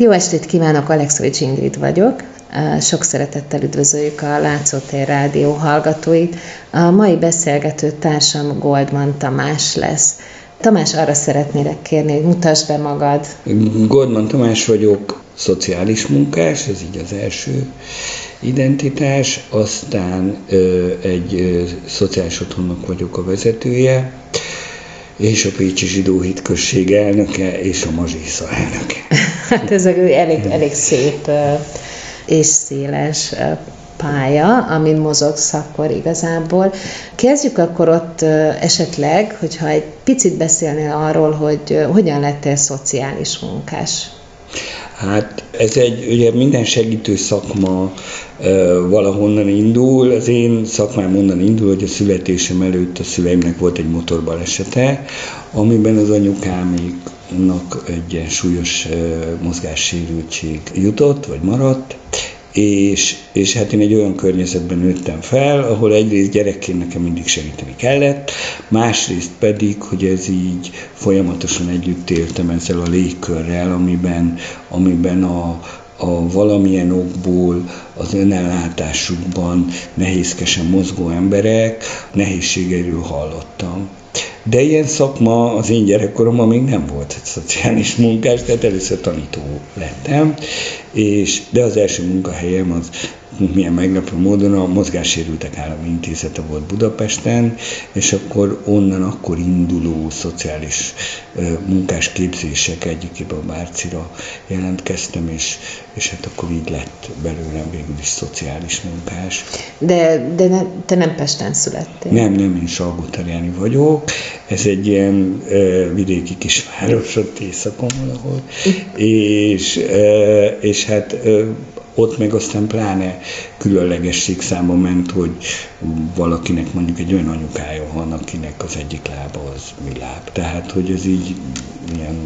Jó estét kívánok, Alexóics Ingrid vagyok. Sok szeretettel üdvözöljük a Lációtér Rádió hallgatóit. A mai beszélgető társam Goldmann Tamás lesz. Tamás, arra szeretnélek kérni, hogy mutasd be magad. Goldmann Tamás vagyok, szociális munkás, ez így az első identitás, aztán egy szociális otthonnak vagyok a vezetője, és a Pécsi Zsidó Hitközség elnöke, és a Mazsisza elnöke. Hát ez elég szép és széles pálya, amin mozogsz akkor igazából. Kezdjük akkor ott esetleg, hogyha egy picit beszélnél arról, hogy hogyan lettél szociális munkás. Hát ez ugye minden segítő szakma valahonnan indul. Az én szakmám onnan indul, hogy a születésem előtt a szüleimnek volt egy motorbalesete, amiben az anyukámnak egy ilyen súlyos mozgássérültség jutott, vagy maradt. És hát én egy olyan környezetben nőttem fel, ahol egyrészt gyerekként nekem mindig segíteni kellett, másrészt pedig, hogy ez így folyamatosan együtt éltem ezzel a légkörrel, amiben a valamilyen okból az önellátásukban nehézkesen mozgó emberek nehézségeiről hallottam. De ilyen szakma az én gyerekkoromban még nem volt egy szociális munkás, tehát először tanító lettem, de az első munkahelyem az milyen meglepő módon a Mozgássérültek Állami Intézete volt Budapesten, és akkor onnan akkor induló szociális munkás képzések egyikében a Bárcira jelentkeztem, és hát akkor így lett belőlem végül is szociális munkás. De te nem Pesten születtél? Nem, én Salgó-Tarjáni vagyok. Ez egy ilyen vidéki kisváros ott északon valahol, és hát ott meg aztán pláne különlegesség számba ment, hogy valakinek mondjuk egy olyan anyukája van, akinek az egyik lába az mi láb. Tehát, hogy ez így ilyen,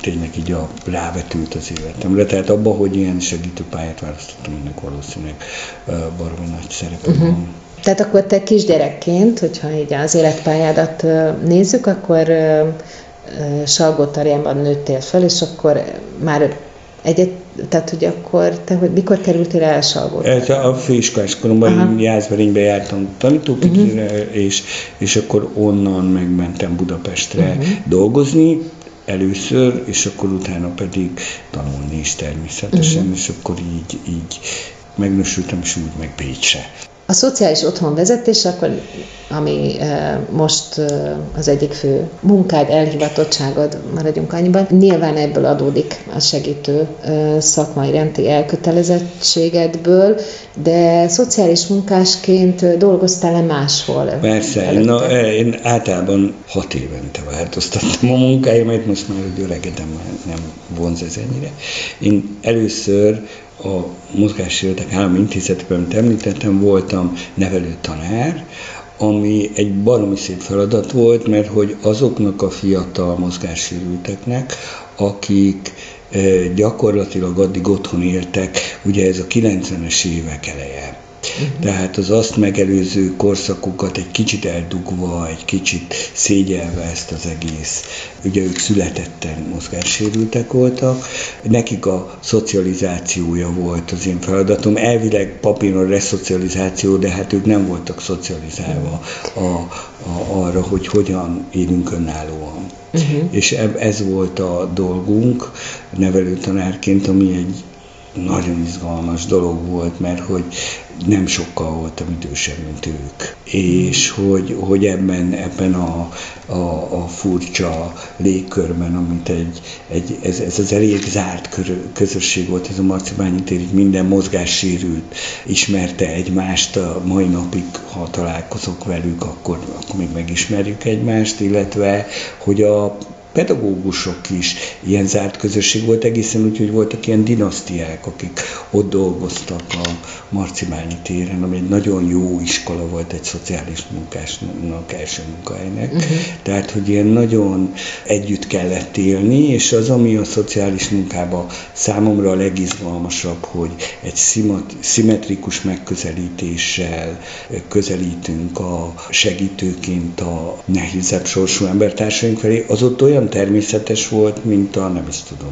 tényleg így rávetült az életemre. Tehát abban, hogy ilyen segítő pályát választottam, ennek valószínűleg baromi nagy szerepe van. Uh-huh. Tehát akkor te kisgyerekként, hogyha így az életpályádat nézzük, akkor Salgó-Tarjánban nőttél fel, és akkor már tehát, hogy akkor mikor kerültél el Salgó-Tarjánba? A főiskolás koromban Jászberénybe jártam tanítóképzésre, és akkor onnan megmentem Budapestre dolgozni először, és akkor utána pedig tanulni is természetesen, és akkor így megnősültem, és úgy meg Pécsre. A szociális otthon vezetése, akkor, ami most az egyik fő munkád, elhivatottságod, maradjunk annyiban, nyilván ebből adódik a segítő szakmai iránti elkötelezettségedből, de szociális munkásként dolgoztál-e máshol? Persze, én általában 6 évente változtattam a munkáimat, most már öregedem, nem vonz ez ennyire. Én először a Mozgássérültek Állami Intézetben, amit említettem, voltam nevelő tanár, ami egy baromi szép feladat volt, mert hogy azoknak a fiatal mozgássérülteknek, akik gyakorlatilag addig otthon éltek, ugye ez a 90-es évek eleje. Tehát az azt megelőző korszakokat egy kicsit eldugva, egy kicsit szégyelve ezt az egész. Ugye ők születetten mozgássérültek voltak, nekik a szocializációja volt az én feladatom. Elvileg papíron reszocializáció, de hát ők nem voltak szocializálva arra, hogy hogyan élünk önállóan. És ez volt a dolgunk nevelőtanárként, ami egy nagyon izgalmas dolog volt, mert hogy nem sokkal voltam idősebb, mint ők. És hogy ebben a furcsa légkörben, amit ez az elég zárt közösség volt, ez a Marczibányi tér, így minden mozgássérült ismerte egymást, a mai napig, ha találkozok velük, akkor még megismerjük egymást, illetve hogy a pedagógusok is ilyen zárt közösség volt, egészen úgy, hogy voltak ilyen dinasztiák, akik ott dolgoztak a Marczibányi téren, ami egy nagyon jó iskola volt egy szociális munkásnak első munkahelynek. Tehát, hogy ilyen nagyon együtt kellett élni, és az, ami a szociális munkában számomra a legizgalmasabb, hogy egy szimmetrikus megközelítéssel közelítünk a segítőként a nehézebb sorsú embertársaink felé, az ott olyan olyan természetes volt, mint a nem is tudom,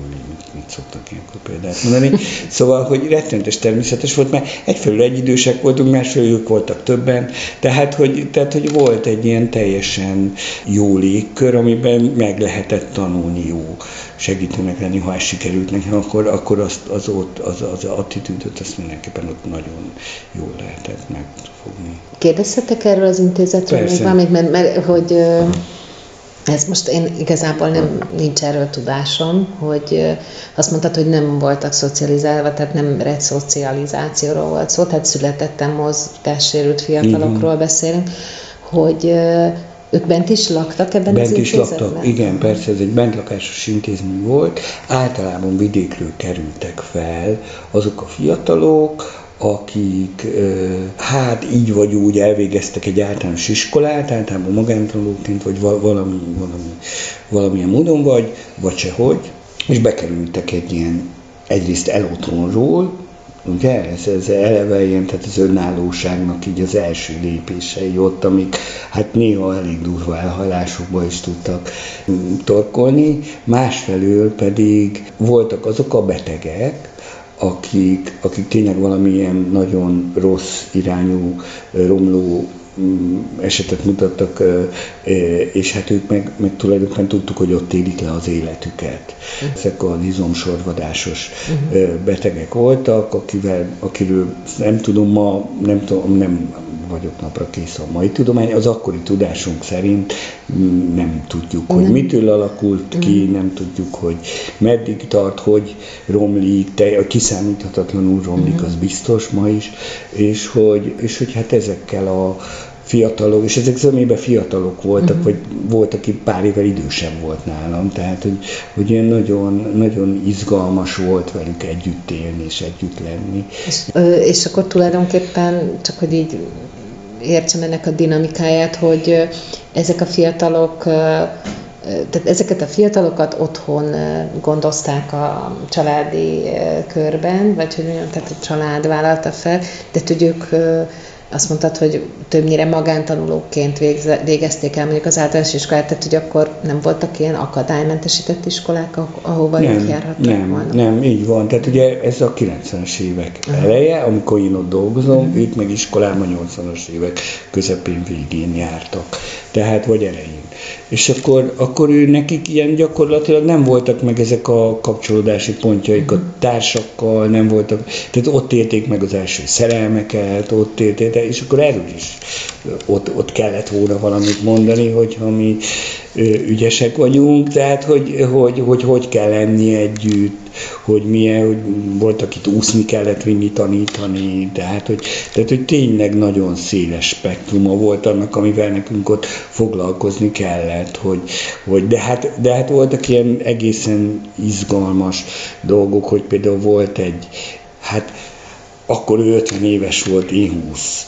mit szoktak ilyenkor példát mondani. Szóval, hogy rettenetes természetes volt, mert egyfelől egyidősek voltunk, másfelől ők voltak többen, tehát, hogy volt egy ilyen teljesen jó légkör, amiben meg lehetett tanulni, jó segítőnek lenni, ha ez sikerült nekem, akkor az attitűdöt azt mindenképpen ott nagyon jól lehetett megfogni. Kérdezhetek erről az intézetről? Persze. Még valamit, mert hogy... Ez most én igazából nincs erről tudásom, hogy azt mondtad, hogy nem voltak szocializálva, tehát nem reszocializációról volt szó, tehát születettem mozgássérült fiatalokról beszélünk, hogy ők bent is laktak ebben bent az intézetben? Bent is laktak, igen, persze, ez egy bentlakásos intézmény volt. Általában vidékről kerültek fel azok a fiatalok, akik így vagy úgy elvégeztek egy általános iskolát, általában magántanulóként, vagy valamilyen módon vagy sehogy, és bekerültek egy ilyen, egyrészt el otthonról, ugye, ez eleve ilyen, tehát az önállóságnak így az első lépései ott, amik hát néha elég durva elhalásokba is tudtak torkolni, másfelől pedig voltak azok a betegek, akik tényleg valamilyen nagyon rossz irányú, romló esetet mutattak, és hát ők meg tulajdonképpen tudtuk, hogy ott élik le az életüket. Ezek az izomsorvadásos betegek voltak, akiről nem tudom ma, nem vagyok napra kész a mai tudomány, az akkori tudásunk szerint nem tudjuk, hogy mitől alakult ki, nem tudjuk, hogy meddig tart, hogy romlik, kiszámíthatatlanul romlik, az biztos ma is, és hogy hát ezekkel a fiatalok, és ezek zömében fiatalok voltak, vagy volt, aki pár évvel idősebb volt nálam, tehát hogy ilyen nagyon, nagyon izgalmas volt velük együtt élni és együtt lenni. És akkor tulajdonképpen, csak hogy így értsem ennek a dinamikáját, hogy ezek a fiatalok, tehát ezeket a fiatalokat otthon gondozták a családi körben, vagy hogy mondjam, tehát a család vállalta fel, de tudjuk, azt mondtad, hogy többnyire magántanulóként végezték el mondjuk az általános iskolát, tehát hogy akkor nem voltak ilyen akadálymentesített iskolák, ahova ők járhattak volna? Nem, így van. Tehát ugye ez a 90-es évek eleje, amikor én ott dolgozom, ők meg iskolában 80-as évek közepén végén jártak. Tehát vagy elején. És akkor ő nekik ilyen gyakorlatilag nem voltak meg ezek a kapcsolódási pontjaik a társakkal, nem voltak, tehát ott élték meg az első szerelmeket, ott élték, és akkor erről is ott kellett volna valamit mondani, hogyha mi ügyesek vagyunk, tehát hogy kell lenni együtt, hogy volt, akit úszni kellett vinni, tanítani, tehát hogy tényleg nagyon széles spektruma volt annak, amivel nekünk ott foglalkozni kellett, hogy de hát voltak ilyen egészen izgalmas dolgok, hogy például volt egy, hát akkor ő 50 éves volt, én 20.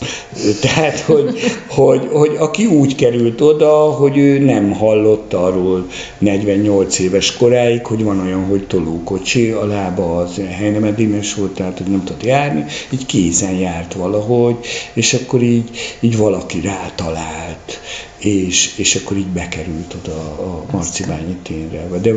Tehát, hogy aki úgy került oda, hogy ő nem hallott arról 48 éves koráig, hogy van olyan, hogy tolókocsi, a lába az helynem eddimes volt, tehát, hogy nem tudott járni, így kézen járt valahogy, és akkor így valaki rátalált. És akkor így bekerült oda a Marczibányi térre.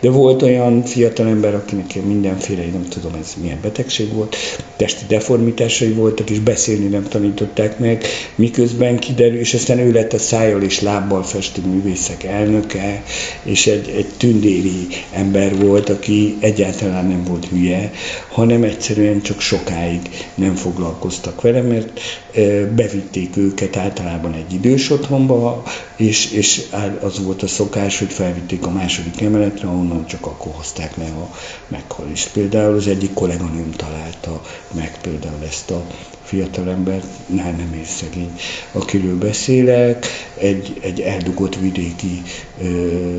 De volt olyan fiatal ember, akinek mindenféle, nem tudom, ez milyen betegség volt, testi deformitásai voltak, és beszélni nem tanították meg, miközben kiderül, és aztán ő lett a szájjal és lábbal festő művészek elnöke, és egy tündéri ember volt, aki egyáltalán nem volt hülye, hanem egyszerűen csak sokáig nem foglalkoztak vele, mert bevitték őket általában egy idős otthonba, és az volt a szokás, hogy felvitték a második emeletre, onnan csak akkor hozták meg a meghalist. Például az egyik kolléganőm találta meg például ezt a fiatalember, nem ér szegény, akiről beszélek, egy eldugott vidéki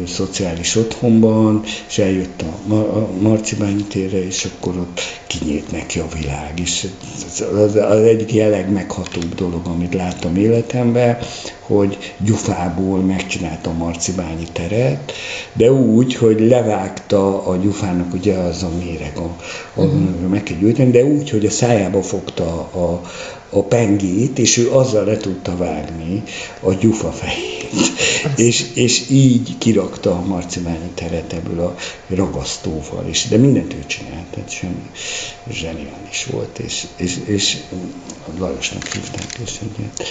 szociális otthonban, és eljött a Marczibányi térre, és akkor ott kinyílt neki a világ. És az egyik legmeghatóbb dolog, amit láttam életemben, hogy gyufából megcsinálta a Marczibányi teret, de úgy, hogy levágta a gyufának, ugye az a méreg, meg kell gyűjteni, de úgy, hogy a szájába fogta a pengét, és ő azzal le tudta vágni a gyufa fejét. És így kirakta a Marczibányi teret ebből a ragasztóval. És, de mindent ő csinált, tehát semmi zseniális volt, és Lajosnak hívták is.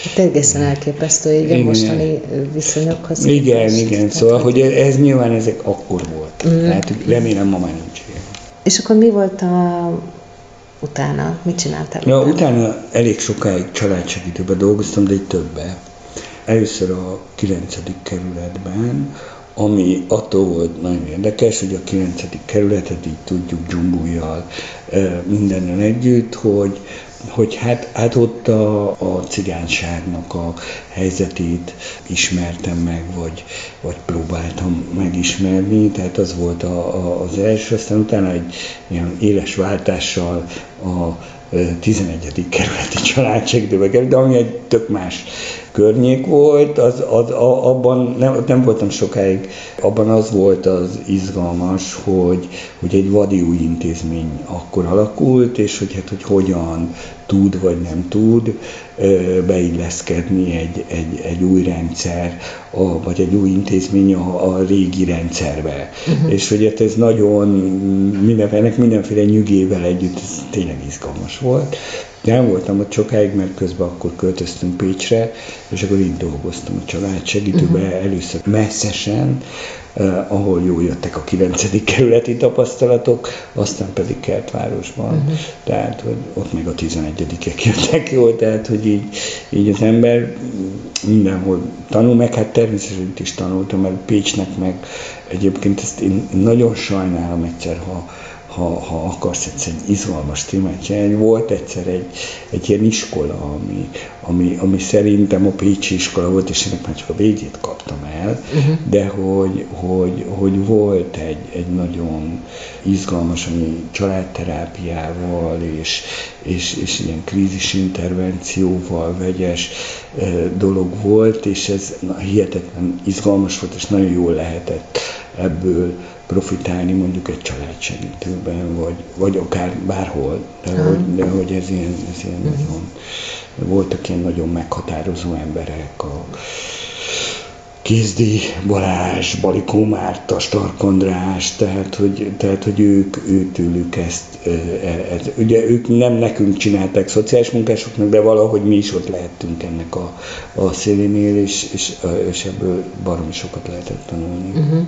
Hát egészen elképesztő, így a mostani viszonyokhoz. Igen, szóval, hogy ez nyilván ezek akkor volt. Hát remélem ma már nincs ilyen. És akkor mi volt utána? Mit csináltál? Ja, utána elég sokáig családsegítőben dolgoztam, de egy többen. Először a 9. kerületben, ami attól volt nagyon érdekes, hogy a 9. kerületet így tudjuk dzsumbújjal mindennel együtt, hogy hát ott a cigányságnak a helyzetét ismertem meg, vagy próbáltam megismerni, tehát az volt az első, aztán utána egy ilyen éles váltással a 11. kerületi családsegítőbe került, de ami egy tök más környék volt, abban nem voltam sokáig, abban az volt az izgalmas, hogy egy vadi új intézmény akkor alakult, és hogy hogyan tud vagy nem tud beilleszkedni egy új rendszer, vagy egy új intézmény a régi rendszerbe. Uh-huh. És hogy ez nagyon mindenféle nyugével együtt tényleg izgalmas volt. Nem voltam ott sokáig, mert közben akkor költöztünk Pécsre, és akkor így dolgoztam a családsegítőben, uh-huh. Először messzesen, ahol jól jöttek a 9. kerületi tapasztalatok, aztán pedig Kertvárosban, uh-huh. Tehát hogy ott meg a 11-ek jöttek jól, tehát hogy így az ember mindenhol tanul, meg hát természetesen itt is tanultam, mert Pécsnek meg egyébként ezt én nagyon sajnálom egyszer, ha akarsz egyszer egy izgalmas témát csinálni, volt egyszer egy ilyen iskola, ami szerintem a pécsi iskola volt, és ennek már csak a végét kaptam el, uh-huh. De hogy volt egy nagyon izgalmas, ami családterápiával és ilyen krízis intervencióval vegyes dolog volt, és ez hihetetlen izgalmas volt, és nagyon jól lehetett ebből profitálni mondjuk egy családsegítőben, vagy akár bárhol, de hogy ez ilyen uh-huh. Nagyon, voltak ilyen nagyon meghatározó emberek, a Kizdi Balázs, Balikó Márta, Stark András, tehát hogy ők tőlük ezt ugye ők nem nekünk csinálták szociális munkásoknak, de valahogy mi is ott lehettünk ennek a szélénél, és ebből baromi sokat lehetett tanulni. Uh-huh.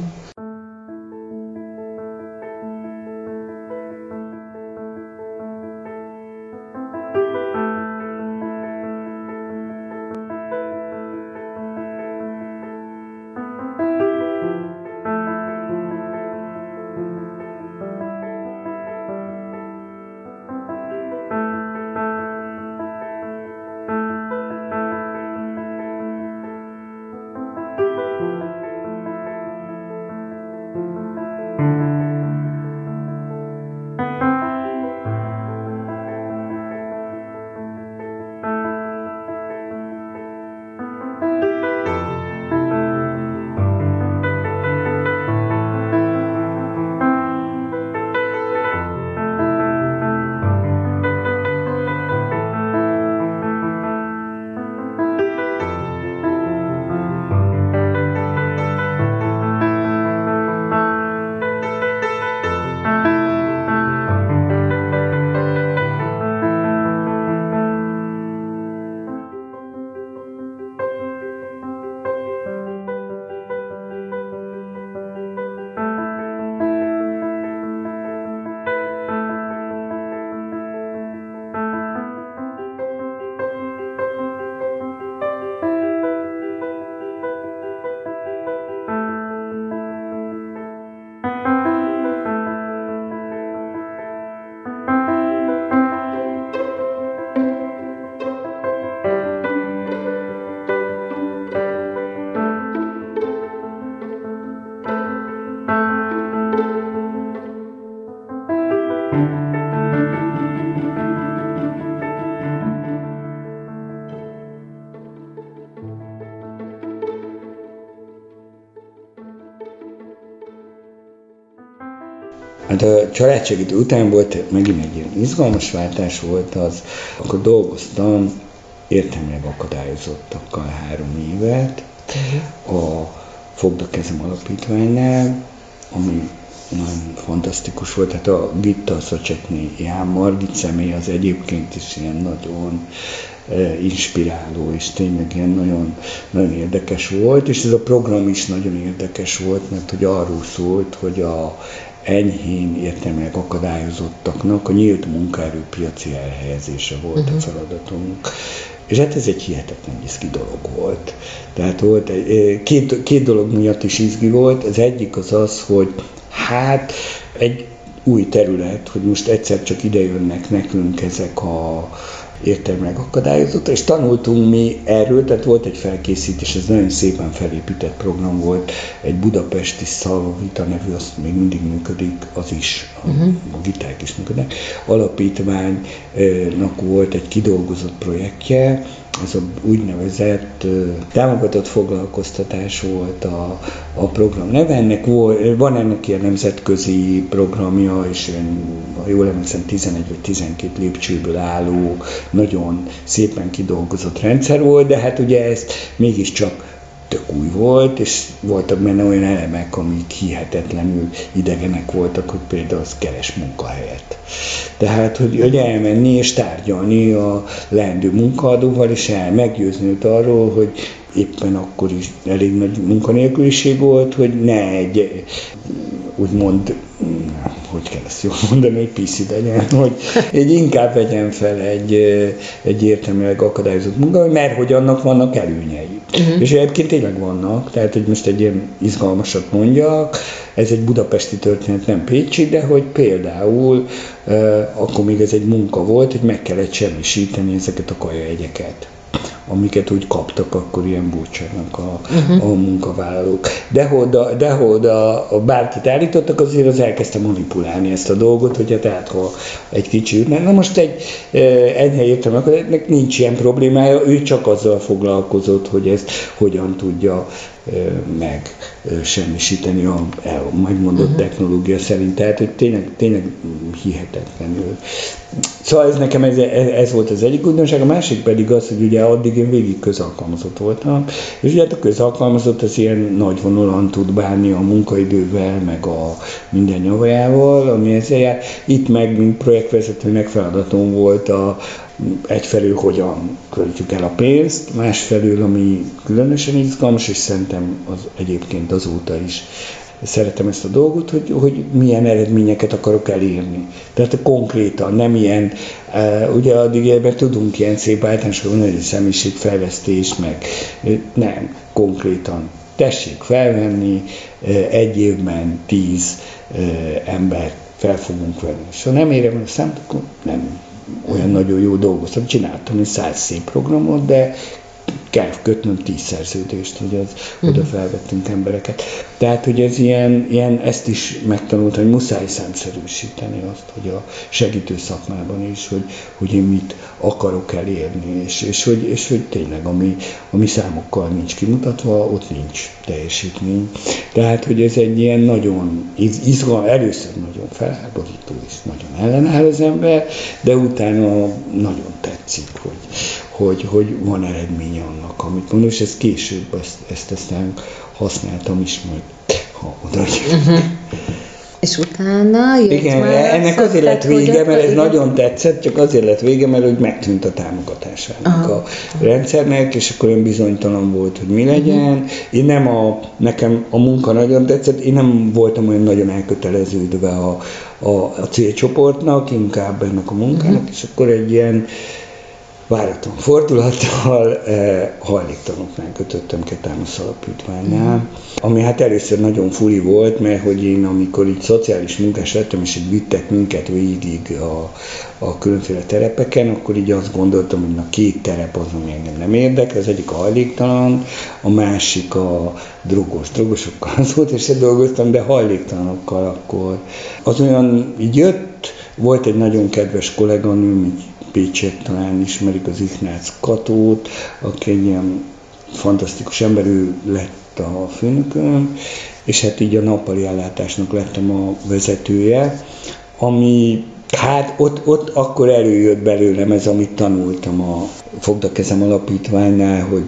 Hát a családsegítő után volt, megint egy ilyen izgalmas váltás volt az, akkor dolgoztam értelmileg akadályozottakkal 3 évet a Fogd a Kezem Alapítványnál, ami nagyon fantasztikus volt. Hát a Gitta Szacsetnyi Ján Margit személy az egyébként is ilyen nagyon inspiráló, és tényleg ilyen nagyon, nagyon érdekes volt, és ez a program is nagyon érdekes volt, mert hogy arról szólt, hogy a enyhén értelmileg akadályozottaknak a nyílt munkaerőpiaci elhelyezése volt a feladatunk. És hát ez egy hihetetlen izgi dolog volt. Tehát volt két dolog miatt is izgi volt. Az egyik az az, hogy hát egy új terület, hogy most egyszer csak idejönnek nekünk ezek a értelmileg akadályozott, és tanultunk mi erről, tehát volt egy felkészítés, ez nagyon szépen felépített program volt, egy budapesti Szalvita nevű, azt még mindig működik, az is, a giták is működnek, alapítványnak volt egy kidolgozott projektje, ez a úgynevezett támogatott foglalkoztatás volt a program neve. Ennek van ennek ilyen nemzetközi programja, és ha jól emlékszem, 11 vagy 12 lépcsőből álló, nagyon szépen kidolgozott rendszer volt, de hát ugye ez mégiscsak tök új volt, és voltak benne olyan elemek, amik hihetetlenül idegenek voltak, hogy például az keres munkahelyet. Tehát, hogy elmenni és tárgyalni a leendő munkaadóval, és meggyőzni őt arról, hogy éppen akkor is elég nagy munkanélküliség volt, hogy ne egy, úgymond, hogy kell ezt jól mondani, egy piszi legyen, hogy egy inkább vegyen fel egy értelmileg akadályozott munka, mert hogy annak vannak előnyei. És egyébként tényleg vannak, tehát hogy most egy ilyen izgalmasat mondjak, ez egy budapesti történet, nem pécsi, de hogy például akkor még ez egy munka volt, hogy meg kellett semmisíteni ezeket a kajaegyeket, amiket úgy kaptak akkor ilyen búcsárnak a munkavállalók. De bárkit állítottak, azért az elkezdte manipulálni ezt a dolgot, hogy hát ha egy kicsi ütnek. Na most egy enyhe értelmek, nincs ilyen problémája, ő csak azzal foglalkozott, hogy ezt hogyan tudja meg semmisíteni a megmondott technológia szerint. Tehát, hogy tényleg hihetetlenül. Szóval ez nekem ez volt az egyik újdonság, a másik pedig az, hogy ugye addig én végig közalkalmazott voltam, és ugye a közalkalmazott az ilyen nagy vonalan tud bánni a munkaidővel, meg a minden javajával, ami ezzel jár. Itt meg, mint projektvezetőnek feladatom volt egyfelől hogyan költjük el a pénzt, másfelől, ami különösen izgalmas, és szerintem az egyébként azóta is szeretem ezt a dolgot, hogy milyen eredményeket akarok elérni. Tehát konkrétan, nem ilyen, ugye addig ebben tudunk ilyen szép általánosan mondani, hogy személyiségfejlesztés, meg nem, konkrétan. Tessék felvenni, egy évben 10 embert fel fogunk venni. És ha nem érem a számot, akkor nem olyan nagyon jó dolgoztam. Csináltam egy 100 szép programot, de kell kötnöm 10 szerződést, hogy oda felvettünk embereket. Tehát, hogy ez ilyen ezt is megtanultam, hogy muszáj számszerűsíteni azt, hogy a segítő szakmában is, hogy én mit akarok elérni, és hogy tényleg, ami számokkal nincs kimutatva, ott nincs teljesítmény. Tehát, hogy ez egy ilyen nagyon izgalmas, először nagyon felháborító, és nagyon ellenáll az ember, de utána nagyon tetszik, hogy van eredménye annak, amit mondom, és ez később, ezt aztán használtam is majd, ha odaadjuk. És utána jött. Igen, ennek azért lett vége, mert ez nagyon tetszett, csak azért lett vége, mert hogy megtűnt a támogatásának a rendszernek, és akkor én bizonytalan volt, hogy mi legyen. Én nem nekem a munka nagyon tetszett, én nem voltam olyan nagyon elköteleződve a célcsoportnak, inkább ennek a munkának, és akkor egy ilyen váratlan fordulattal hajléktalanoknál kötöttem Ketánosz Alapítványnál, ami hát először nagyon furi volt, mert hogy én amikor így szociális munkás lettem, és így vittek minket végig a különféle terepeken, akkor így azt gondoltam, hogy na 2 terep az, ami engem nem érdekel, az egyik a hajléktalan, a másik a drogosokkal az volt, és dolgoztam, de hajléktalanokkal akkor. Az olyan így jött, volt egy nagyon kedves kolléganőm, Pécset talán ismerik, az Iknác Katót, aki egy ilyen fantasztikus ember, ő lett a főnököm, és hát így a nappali ellátásnak lettem a vezetője, ami hát ott akkor előjött belőlem ez, amit tanultam a Fogd a Kezem Alapítványnál, hogy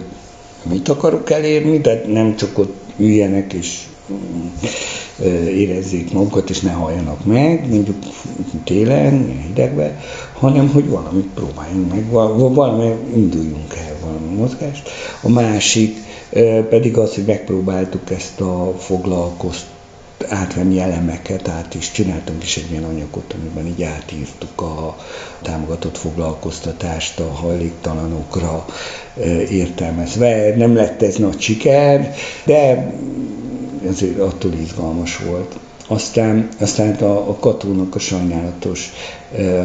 mit akarok elérni, de nem csak ott üljenek és érezzék magukat, és ne halljanak meg, mondjuk télen, hidegben, hanem hogy valamit próbáljunk meg, valamit induljunk el, valami mozgást. A másik pedig az, hogy megpróbáltuk ezt a foglalkozt átvenni elemeket, át is csináltunk is egy ilyen anyagot, amiben így átírtuk a támogatott foglalkoztatást a hajléktalanokra értelmezve. Nem lett ez nagy siker, de ezért attól izgalmas volt. Aztán a Katónak a sajnálatos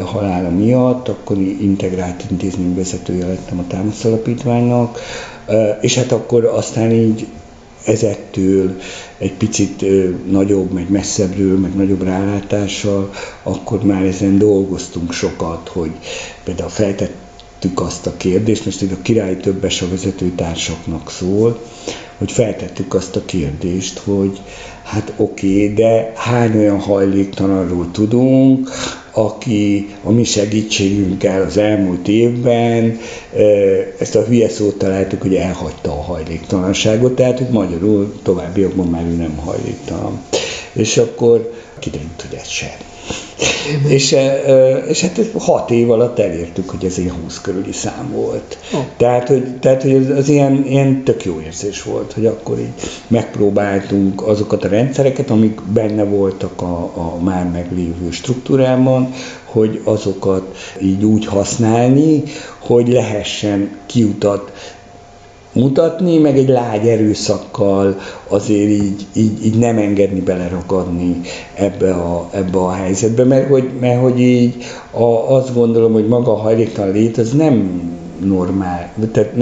halála miatt, akkor integrált intézmény vezetője lettem a Támasz Alapítványnak, és hát akkor aztán így ezektől egy picit nagyobb, meg messzebbről, meg nagyobb rálátással, akkor már ezen dolgoztunk sokat, hogy például feltettük azt a kérdést, most itt a Király Többes a vezetőtársaknak szól, hogy feltettük azt a kérdést, hogy hát oké, de hány olyan hajléktalanról tudunk, aki a mi segítségünkkel az elmúlt évben, ezt a hülye szót találtuk, hogy elhagyta a hajléktalanságot, tehát hogy magyarul továbbiakban már ő nem hajléktalan. És akkor kiderült, hogy ez sem. és hát 6 év alatt elértük, hogy ez ilyen 20 körüli szám volt. Oh. Tehát, hogy az ilyen tök jó érzés volt, hogy akkor így megpróbáltunk azokat a rendszereket, amik benne voltak a már meglévő struktúrában, hogy azokat így úgy használni, hogy lehessen kiutat mutatni, meg egy lágy erőszakkal azért így nem engedni beleragadni ebbe a helyzetbe, mert hogy így azt gondolom, hogy maga a hajléktalan lét az nem normál, tehát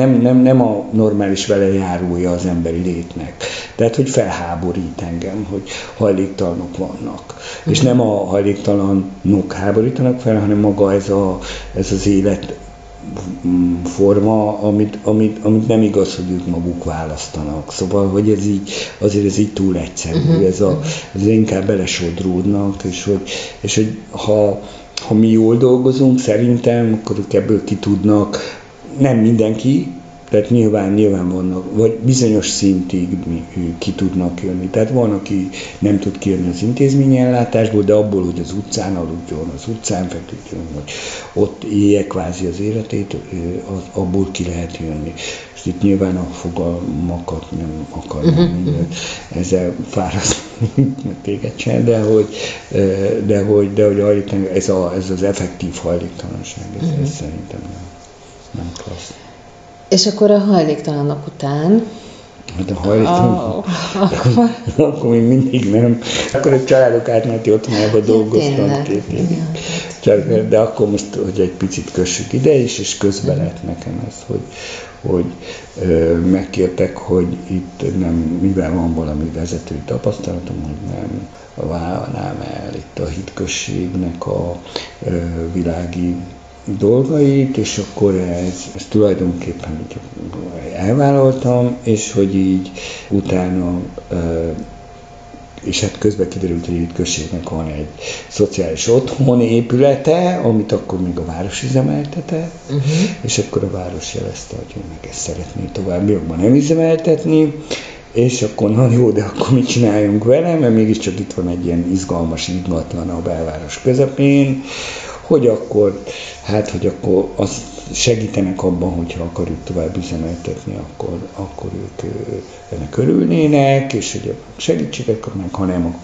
nem a normális velejárója az emberi létnek. Tehát, hogy felháborít engem, hogy hajléktalanok vannak. És nem a hajléktalanok háborítanak fel, hanem maga ez az élet forma, amit nem igaz, hogy ők maguk választanak. Szóval, hogy ez így, azért ez így túl egyszerű, ez inkább belesodródnak, és hogy ha mi jól dolgozunk, szerintem, akkor ők ebből ki tudnak, nem mindenki, tehát nyilván vannak, vagy bizonyos szintig ki tudnak jönni. Tehát van, aki nem tud kijönni az intézményi ellátásból, de abból, hogy az utcán aludjon, az utcán feküdjön, hogy ott élje kvázi az életét, abból ki lehet jönni. És itt nyilván a fogalmakat nem akarnám ezzel fárasztani, téged sem, de hogy ez az effektív hajléktalanság, ez szerintem nem klassz. És akkor a hajléktalanok után? Hát a hajléktalanok? Akkor még mindig nem. Akkor a családok átmeneti otthonába dolgoztam 2 évig. Csak, de akkor most, hogy egy picit kössük ide is, és közben lett nekem az, hogy megkértek, hogy itt nem, mivel van valami vezetői tapasztalatom, hogy nem vállalnám el itt a hitközségnek a világi dolgait, és akkor ezt tulajdonképpen elvállaltam, és hogy így utána, és hát közben kiderült, hogy a hitközségnek van egy szociális otthon épülete, amit akkor még a város üzemeltetett, és akkor a város jelezte, hogy meg ezt szeretné továbbiakban nem üzemeltetni, és akkor na jó, de akkor mit csináljunk vele, mert mégiscsak itt van egy ilyen izgalmas ingatlan a belváros közepén, hogy akkor azt segítenek abban, hogyha akarjuk tovább üzemeltetni, akkor ők ennek örülnének, és hogy segítséget kapnak, ha nem,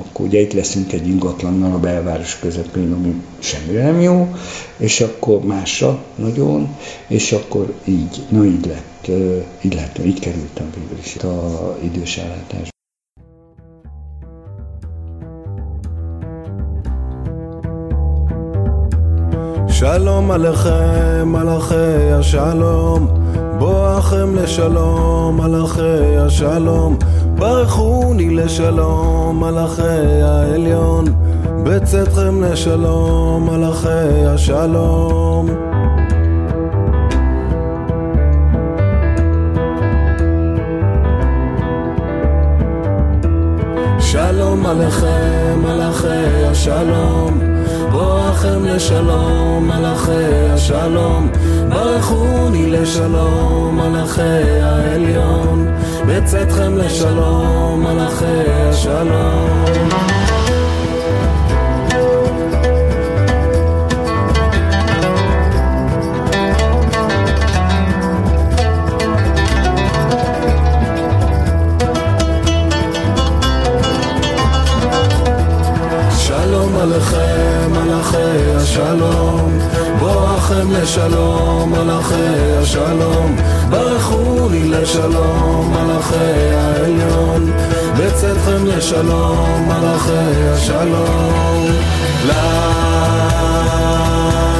akkor ugye itt leszünk egy ingatlannal a belváros közepén, ami semmire nem jó, és akkor másra nagyon, és akkor így, na így kerültem végül is a idős ellátásba. שלום עליכם, מלאכי השלום בואכם לשלום, מלאכי השלום ברכוני לשלום, מלאכי העליון בצאתכם לשלום, מלאכי השלום שלום עליכם, מלאכי השלום, בואכם לשלום, מלאכי השלום, ברכוני לשלום, מלאכי העליון, בצאתכם לשלום, מלאכי השלום. עליכם מלאכי השלום, בואכם לשלום, מלאכי השלום, ברכו לי לשלום, מלאכי העליון, בצאתכם לשלום, מלאכי השלום. לה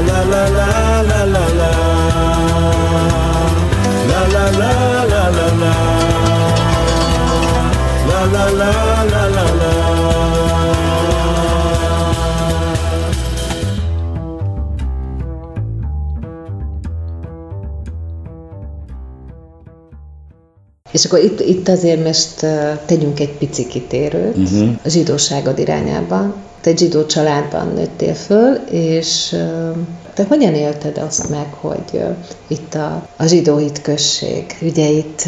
לה לה לה לה לה לה לה לה לה לה לה לה לה לה לה. És akkor itt azért most tegyünk egy pici kitérőt a zsidóságod irányában. Te egy zsidó családban nőttél föl, és te hogyan élted azt meg, hogy itt a zsidó hitközség ügyeit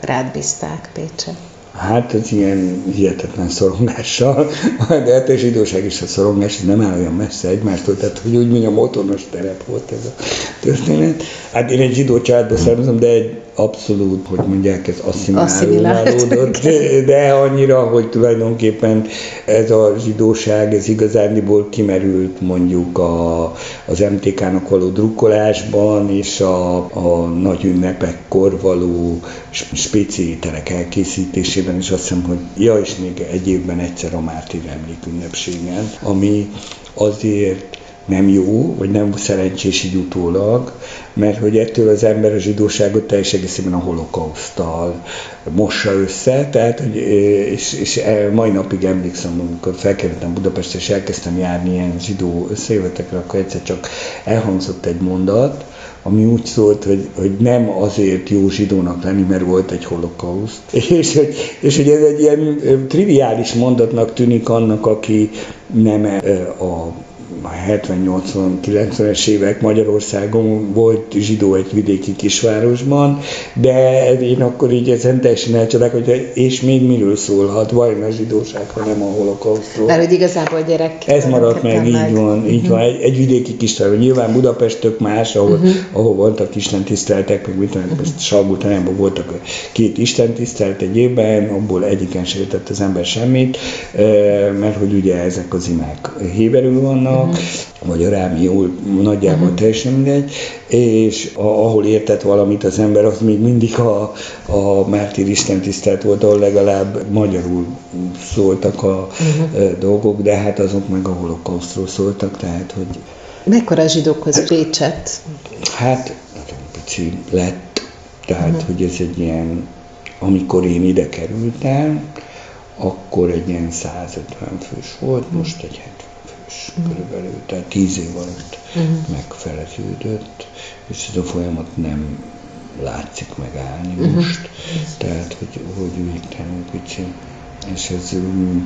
rád bízták Pécsen? Hát ez ilyen hihetetlen szorongással, de hát a zsidóság is a szorongás, ez nem áll olyan messze egymástól, tehát hogy úgy mondjam, otthonos terep volt ez a történet. Hát én egy zsidó családba származom, de egy abszolút, hogy mondják, ez asszimilálódott, de annyira, hogy tulajdonképpen ez a zsidóság, ez igazándiból kimerült mondjuk az MTK-nak való drukkolásban, és a nagy ünnepekkor való spéci ételek elkészítésében, és azt hiszem, hogy és még egy évben egyszer a mártír emlékünnepségen, ami azért nem jó, vagy nem szerencsés így utólag, mert hogy ettől az ember a zsidóságot teljes egészében a holokauszttal mossa össze, tehát, és mai napig emlékszem, amikor felkerültem Budapestre, és elkezdtem járni ilyen zsidó összejövetekre, akkor egyszer csak elhangzott egy mondat, ami úgy szólt, hogy nem azért jó zsidónak lenni, mert volt egy holokauszt. És hogy ez egy ilyen triviális mondatnak tűnik annak, aki nem a 70-80-90-es évek Magyarországon volt zsidó egy vidéki kisvárosban, de én akkor így ezen teljesen elcsodálkoztam, és még miről szólhat, vajon a zsidóság, ha nem a holokausztról. Mert hogy igazából gyerekként. Ez maradt meg, így van. Egy vidéki kisváros. Nyilván Budapest tök más, ahol voltak istentiszteltek, meg mit tudom, Salgó-Tarjánban voltak 2 istentisztelt egy évben, abból egyiken se értett az ember semmit, mert hogy ugye ezek az imák héberül vannak, vagy arámi, jól, nagyjából teljesen mindegy, és ahol értett valamit az ember, az még mindig a mártír istentisztelt volt, ahol legalább magyarul szóltak a dolgok, de hát azok meg a holokausztról szóltak, tehát hogy... Mekkora zsidókhoz Pécsett? Hát, nagyon pici lett, tehát hogy ez egy ilyen, amikor én ide kerültem, akkor egy ilyen 150 fős volt, most egy körülbelül, tehát 10 év alatt megfeleződött, és ez a folyamat nem látszik megállni most, tehát hogy végtelenül kicsi. És ez,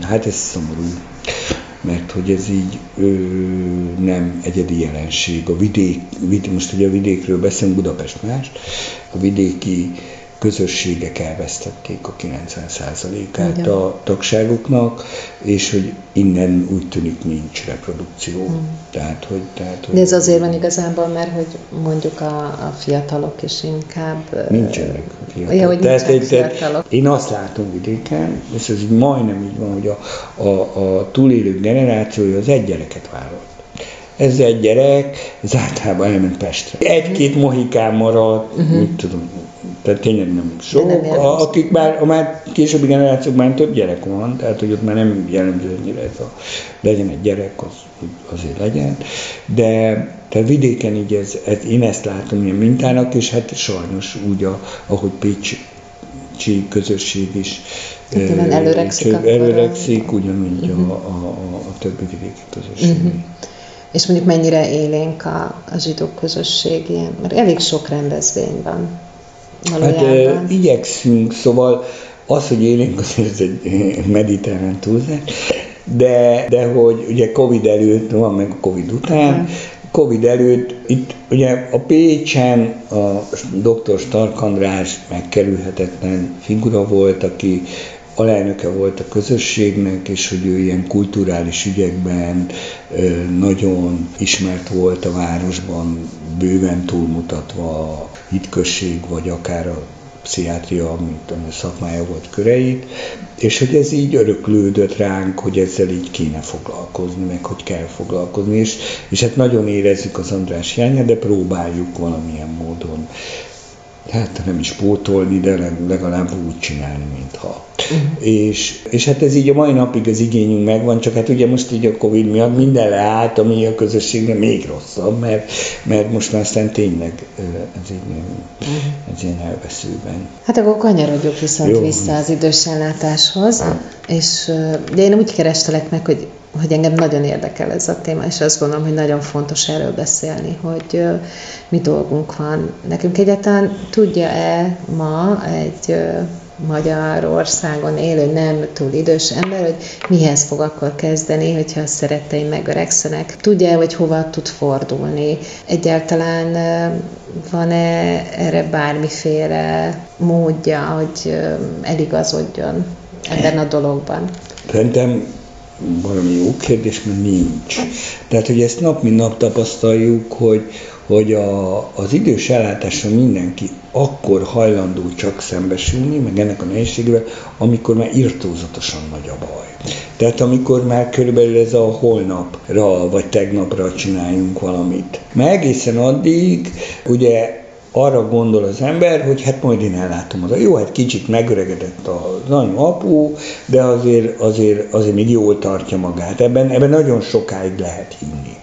hát ez szomorú, mert hogy ez így nem egyedi jelenség. A vidék, most ugye a vidékről beszélünk, Budapest más, a vidéki közösségek elvesztették a 90%-át a tagságoknak, és hogy innen úgy tűnik nincs reprodukció. Tehát, hogy de ez azért van igazából, mert hogy mondjuk a fiatalok is inkább... Nincsenek fiatalok. Ja, hogy nincsenek fiatalok. Én azt látom vidéken, és ez majdnem így van, hogy a túlélő generációja az egy gyereket vállalt. Ez egy gyerek, az általában elment Pestre. 1-2 mohikán maradt, úgy tudom, tehát tényleg nem sok, nem akik már későbbi generációkban több gyerek van, tehát hogy ott már nem jellemző ennyire ez a legyen egy gyerek, azért legyen, de vidéken így ez, én ezt látom ilyen mintának, és hát sajnos úgy, ahogy pécsi közösség is előregszik, ugyanúgy a többi vidéki közösség. És mondjuk mennyire élénk a zsidók közösségén, mert elég sok rendezvény van. Hát igyekszünk, szóval Az, hogy élünk, ez egy mediterrán túlzás, de hogy ugye Covid előtt van, meg Covid után. Covid előtt itt ugye a Pécsen a dr. Stark András megkerülhetetlen figura volt, aki alelnöke volt a közösségnek, és hogy ő ilyen kulturális ügyekben nagyon ismert volt a városban, bőven túlmutatva a hitközség, vagy akár a pszichiátria, mint a szakmája volt köreit, és hogy ez így öröklődött ránk, hogy ezzel így kéne foglalkozni, meg hogy kell foglalkozni, és hát nagyon érezzük az András hiányát, de próbáljuk valamilyen módon, hát nem is pótolni, de legalább úgy csinálni, mintha. És hát ez így a mai napig az igényünk megvan, csak hát ugye most így a Covid miatt minden leállt, ami a közösségnek még rosszabb, mert most már aztán tényleg ez ilyen elveszőben. Hát akkor kanyarodjuk viszont vissza az idős ellátáshoz, és de én úgy kerestelek meg, hogy engem nagyon érdekel ez a téma, és azt gondolom, hogy nagyon fontos erről beszélni, hogy mi dolgunk van. Nekünk egyáltalán tudja-e ma egy Magyarországon élő nem túl idős ember, hogy mihez fog akkor kezdeni, hogyha a szeretteim megöregszenek? Tudja-e, hogy hova tud fordulni? Egyáltalán van-e erre bármiféle módja, hogy eligazodjon ebben a dologban? Szerintem valami jó kérdés, mert nincs. Tehát, hogy ezt nap mint nap tapasztaljuk, hogy az idős ellátásra mindenki akkor hajlandó csak szembesülni, meg ennek a nehézségével, amikor már irtózatosan nagy a baj. Tehát amikor már körülbelül ez a holnapra, vagy tegnapra csináljunk valamit. Már egészen addig, ugye, arra gondol az ember, hogy hát majd én ellátom oda. Jó, hát kicsit megöregedett az anyu-apu, de azért még jól tartja magát. Ebben nagyon sokáig lehet hinni,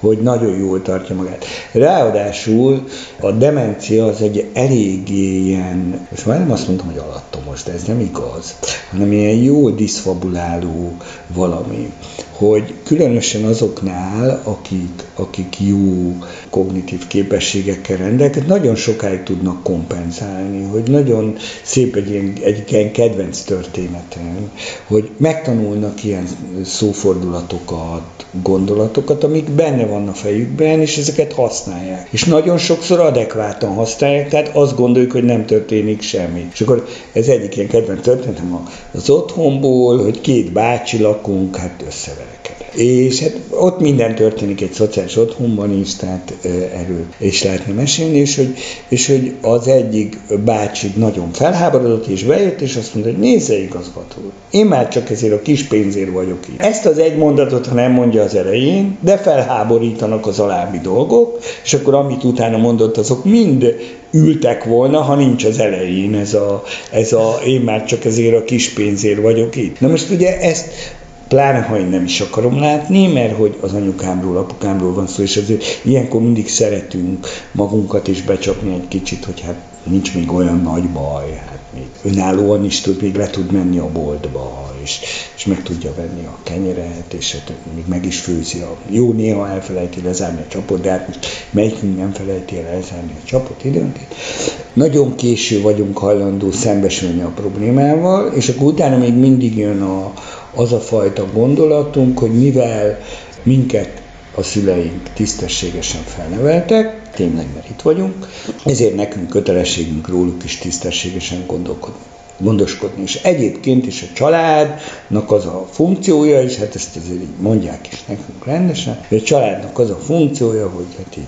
hogy nagyon jól tartja magát. Ráadásul a demencia az egy eléggé ilyen, most már nem azt mondtam, hogy alattomos, de ez nem igaz, hanem ilyen jól diszfabuláló valami, hogy különösen azoknál, akik jó kognitív képességekkel rendelkeznek, nagyon sokáig tudnak kompenzálni, hogy nagyon szép egy ilyen kedvenc történetem, hogy megtanulnak ilyen szófordulatokat, gondolatokat, amik benne van a fejükben, és ezeket használják. És nagyon sokszor adekvátan használják, tehát azt gondoljuk, hogy nem történik semmi. És akkor ez egyik ilyen kedvenc történetem az otthonból, hogy két bácsi lakunk, hát összeverek. És hát ott minden történik egy szociális otthonban is, tehát erről is lehetne mesélni, és hogy az egyik bácsi nagyon felháborodott, és bejött, és azt mondta, hogy nézze igazgató, én már csak ezért a kis pénzért vagyok itt. Ezt az egy mondatot, ha nem mondja az elején, de felháborítanak az alábbi dolgok, és akkor amit utána mondott, azok mind ültek volna, ha nincs az elején ez a én már csak ezért a kis pénzért vagyok itt. Na most ugye ezt pláne, ha én nem is akarom látni, mert hogy az anyukámról, apukámról van szó, és azért ilyenkor mindig szeretünk magunkat is becsapni egy kicsit, hogy hát nincs még olyan nagy baj, hát még önállóan is tud, még le tud menni a boltba, és meg tudja venni a kenyeret, és hát még meg is főzi a... Jó, néha elfelejti lezárni a csapot, de hát most melyikünk nem felejti el lezárni a csapot időnként. Nagyon késő vagyunk hajlandó szembesülni a problémával, és akkor utána még mindig jön az a fajta gondolatunk, hogy mivel minket a szüleink tisztességesen felneveltek, tényleg, mert itt vagyunk, ezért nekünk kötelességünk róluk is tisztességesen gondoskodni. És egyébként is a családnak az a funkciója, és hát ezt azért így mondják is nekünk rendesen, hogy a családnak az a funkciója, hogy hát így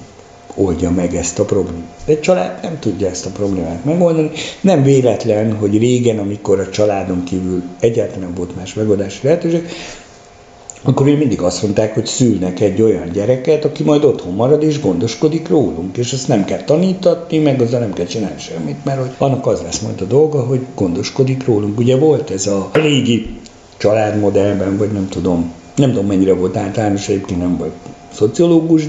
oldja meg ezt a problémát. De a család nem tudja ezt a problémát megoldani. Nem véletlen, hogy régen, amikor a családon kívül egyáltalán volt más megoldási lehetőség, akkor még mindig azt mondták, hogy szülnek egy olyan gyereket, aki majd otthon marad és gondoskodik rólunk, és ezt nem kell tanítatni, meg azzal nem kell csinálni semmit, mert hogy annak az lesz majd a dolga, hogy gondoskodik rólunk. Ugye volt ez a régi családmodellben, vagy nem tudom mennyire volt általános, egyébként nem vagy szociológus,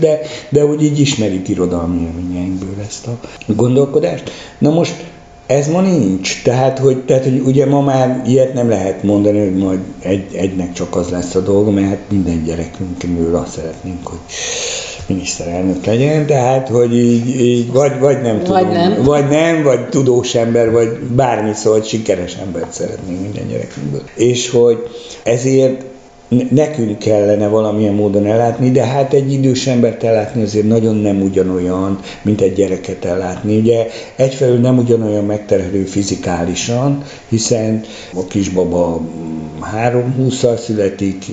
de hogy így ismerik irodalmi élményeinkből ezt a gondolkodást. Na most ez ma nincs, tehát, hogy ugye ma már ilyet nem lehet mondani, hogy majd egynek csak az lesz a dolga, mert hát minden gyerekünkről azt szeretnénk, hogy miniszterelnök legyen, tehát hogy így vagy nem tudom, vagy tudós ember, vagy bármi, szóval sikeres embert szeretnénk minden gyerekünkből. És hogy ezért nekünk kellene valamilyen módon ellátni, de hát egy idős embert ellátni azért nagyon nem ugyanolyan, mint egy gyereket ellátni. Ugye egyfelől nem ugyanolyan megterhelő fizikálisan, hiszen a kisbaba 3-20-al születik,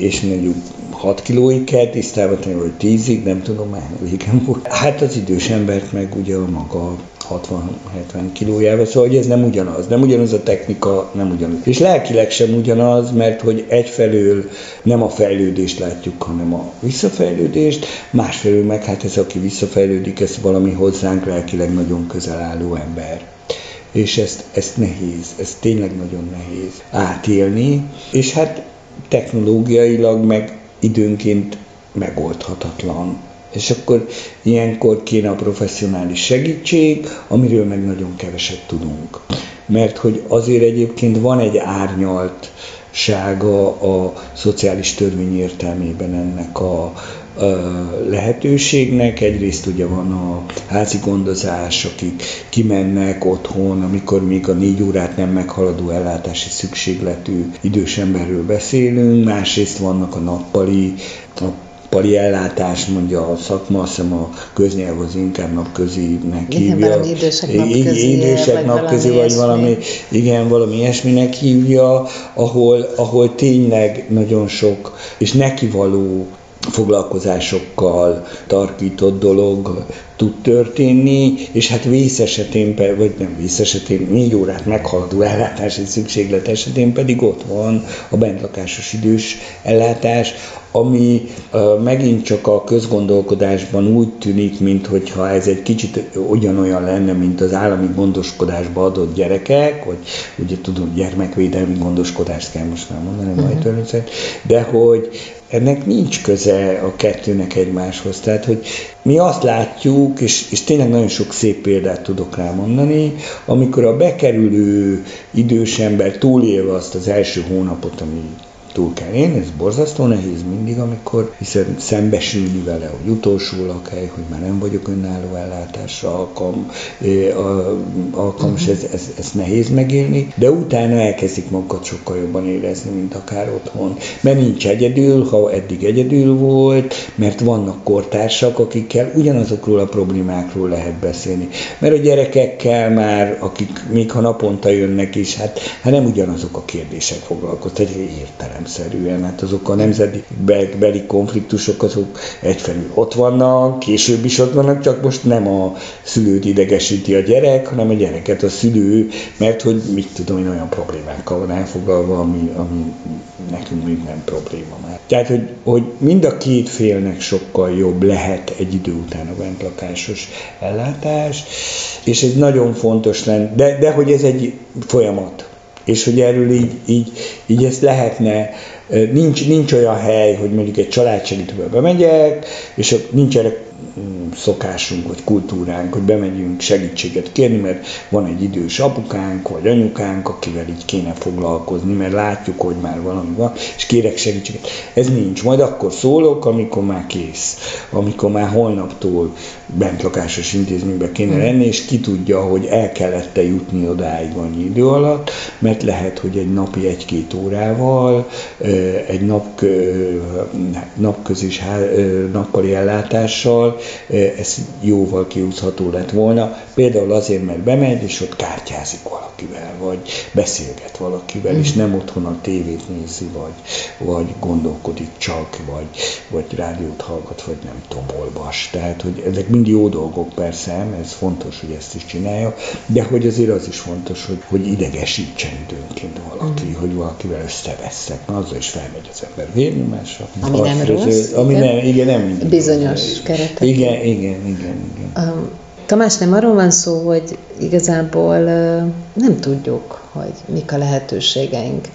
és mondjuk 6 kilóig kell tisztában tenni, vagy 10-ig, nem tudom, hát az idős embert meg ugye a maga 60-70 kilójával, szóval hogy ez nem ugyanaz. Nem ugyanaz a technika, nem ugyanaz. És lelkileg sem ugyanaz, mert hogy egyfelől nem a fejlődést látjuk, hanem a visszafejlődést, másfelől meg hát ez, aki visszafejlődik, ez valami hozzánk lelkileg nagyon közel álló ember. És ezt nehéz, ez tényleg nagyon nehéz átélni, és hát technológiailag meg időnként megoldhatatlan. És akkor ilyenkor kéne a professzionális segítség, amiről meg nagyon keveset tudunk. Mert hogy azért egyébként van egy árnyaltsága a szociális törvény értelmében ennek a lehetőségnek. Egyrészt ugye van a házi gondozás, akik kimennek otthon, amikor még a 4 órát nem meghaladó ellátási szükségletű idős emberről beszélünk, másrészt vannak a nappali, nappali ellátás, mondja a szakma, azt hiszem a köznyelv az inkább napközinek hívja. Valami idősek napközi, vagy valami, igen, valami ilyesminek hívja, ahol tényleg nagyon sok, és nekivaló foglalkozásokkal tarkított dolog tud történni, és hát vész esetén, vagy nem vész esetén, 4 órát meghaladó ellátási szükséglet esetén pedig ott van a bentlakásos idős ellátás, ami megint csak a közgondolkodásban úgy tűnik, minthogyha ez egy kicsit ugyanolyan lenne, mint az állami gondoskodásba adott gyerekek, vagy ugye tudod, gyermekvédelmi gondoskodást kell most már mondani, majd törvényszerűen, de hogy ennek nincs köze a kettőnek egymáshoz. Tehát, hogy mi azt látjuk, és tényleg nagyon sok szép példát tudok rá mondani, amikor a bekerülő idős ember túlélve azt az első hónapot, ami túl kell élni, ez borzasztó nehéz mindig, amikor, hiszen szembesülni vele, hogy utolsó lakhely, hogy már nem vagyok önálló ellátásra alkalmas, ez nehéz megélni, de utána elkezdik magukat sokkal jobban érezni, mint akár otthon. Mert nincs egyedül, ha eddig egyedül volt, mert vannak kortársak, akikkel ugyanazokról a problémákról lehet beszélni. Mert a gyerekekkel már, akik még ha naponta jönnek is, hát nem ugyanazok a kérdések foglalkoztak, értelem. Hát azok a nemzetbeli konfliktusok, azok egyfelől ott vannak, később is ott vannak, csak most nem a szülőt idegesíti a gyerek, hanem a gyereket a szülő, mert hogy mit tudom én, olyan problémákkal van elfoglalva, ami nekünk még nem probléma már. Tehát, hogy mind a két félnek sokkal jobb lehet egy idő után a bentlakásos ellátás, és ez nagyon fontos lenne, de hogy ez egy folyamat. És hogy erről így ezt lehetne, nincs olyan hely, hogy mondjuk egy családsegítőbe bemegyek, és nincs erre szokásunk, vagy kultúránk, hogy bemegyünk segítséget kérni, mert van egy idős apukánk, vagy anyukánk, akivel így kéne foglalkozni, mert látjuk, hogy már valami van, és kérek segítséget. Ez nincs. Majd akkor szólok, amikor már kész. Amikor már holnaptól bentlakásos intézményben kéne lenni, és ki tudja, hogy el kellett jutni odáig annyi idő alatt, mert lehet, hogy egy napi 1-2 órával, egy napközis nappali ellátással ez jóval kiúszható lett volna. Például azért, mert bemegy, és ott kártyázik valakivel, vagy beszélget valakivel, és nem otthon a tévét nézi, vagy gondolkodik csak, vagy rádiót hallgat, vagy nem tudom, olvas. Tehát, hogy ezek mind jó dolgok, persze, ez fontos, hogy ezt is csinálja, de hogy azért az is fontos, hogy idegesítsen időnként valaki, hogy valakivel összeveszek. Na, azzal is felmegy az ember vérnyomásra. Ami nem rossz. Ami nem bizonyos keretek. Igen. Tamás, nem arról van szó, hogy igazából nem tudjuk, hogy mik a lehetőségeink.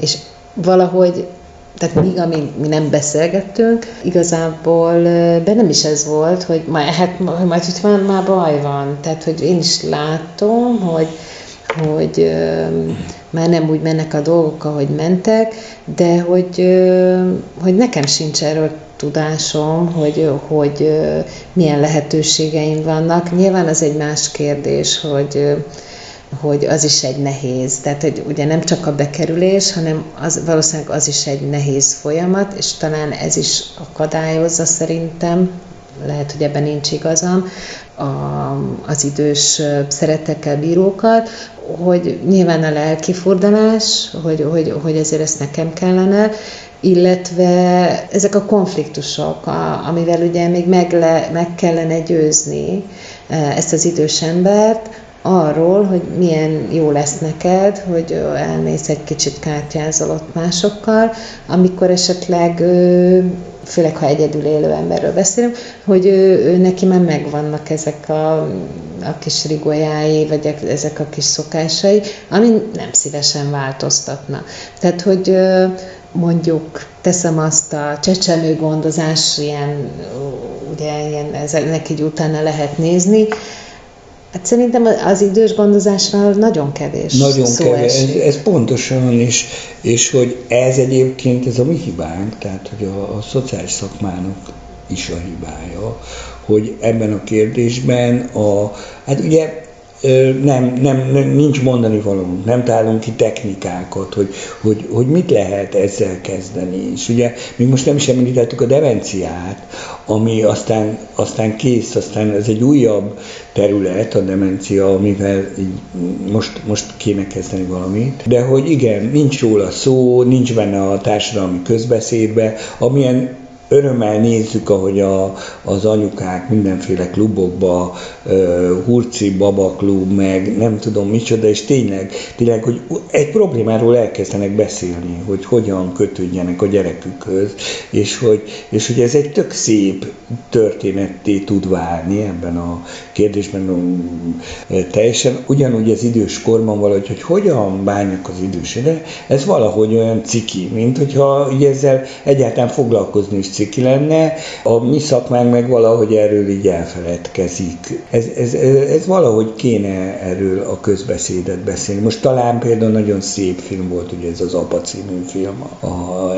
És valahogy, tehát még amíg mi nem beszélgettünk, igazából bennem is ez volt, hogy majd itt van, már baj van. Tehát, hogy én is látom, hogy már nem úgy mennek a dolgok, ahogy mentek, de hogy nekem sincs erről tudásom, hogy milyen lehetőségeim vannak. Nyilván az egy más kérdés, hogy az is egy nehéz. Tehát, hogy ugye nem csak a bekerülés, hanem valószínűleg az is egy nehéz folyamat, és talán ez is akadályozza szerintem, lehet, hogy ebben nincs igazam, az idős szeretekkel bírókat, hogy nyilván a lelki furdalás, hogy ezért ezt nekem kellene, illetve ezek a konfliktusok, amivel ugye még meg kellene győzni ezt az idős embert, arról, hogy milyen jó lesz neked, hogy elmész egy kicsit kártyázol ott másokkal, amikor esetleg, főleg ha egyedül élő emberről beszélünk, hogy ő neki már megvannak ezek a kis rigolyái, vagy ezek a kis szokásai, amin nem szívesen változtatna. Tehát, hogy mondjuk teszem azt a csecsemő gondozás, ilyen ezeknek így utána lehet nézni. Hát szerintem az idős gondozásnál nagyon kevés szó esik. Ez pontosan, és hogy ez egyébként, ez a mi hibánk, tehát hogy a szociális szakmának is a hibája, hogy ebben a kérdésben hát ugye nem, nincs mondani valónk, nem találunk ki technikákat, hogy mit lehet ezzel kezdeni. És ugye mi most nem is említettük a demenciát, ami aztán kész, aztán ez egy újabb terület, a demencia, amivel most kéne kezdeni valamit. De hogy igen, nincs róla szó, nincs benne a társadalmi közbeszédbe, amilyen örömmel nézzük, ahogy az anyukák mindenféle klubokba, Hurci Baba klub, meg nem tudom micsoda, és tényleg, hogy egy problémáról elkezdenek beszélni, hogy hogyan kötődjenek a gyerekükhöz, és hogy ez egy tök szép történetté tud válni ebben a kérdésben teljesen. Ugyanúgy az idős korban valahogy, hogy hogyan bánjak az idősére, ez valahogy olyan ciki, mint hogyha ezzel egyáltalán foglalkozni is ciki lenne, a mi szakmánk meg valahogy erről így elfeledkezik. Ez valahogy kéne erről a közbeszédet beszélni. Most talán például nagyon szép film volt, ugye ez az Apa című film, a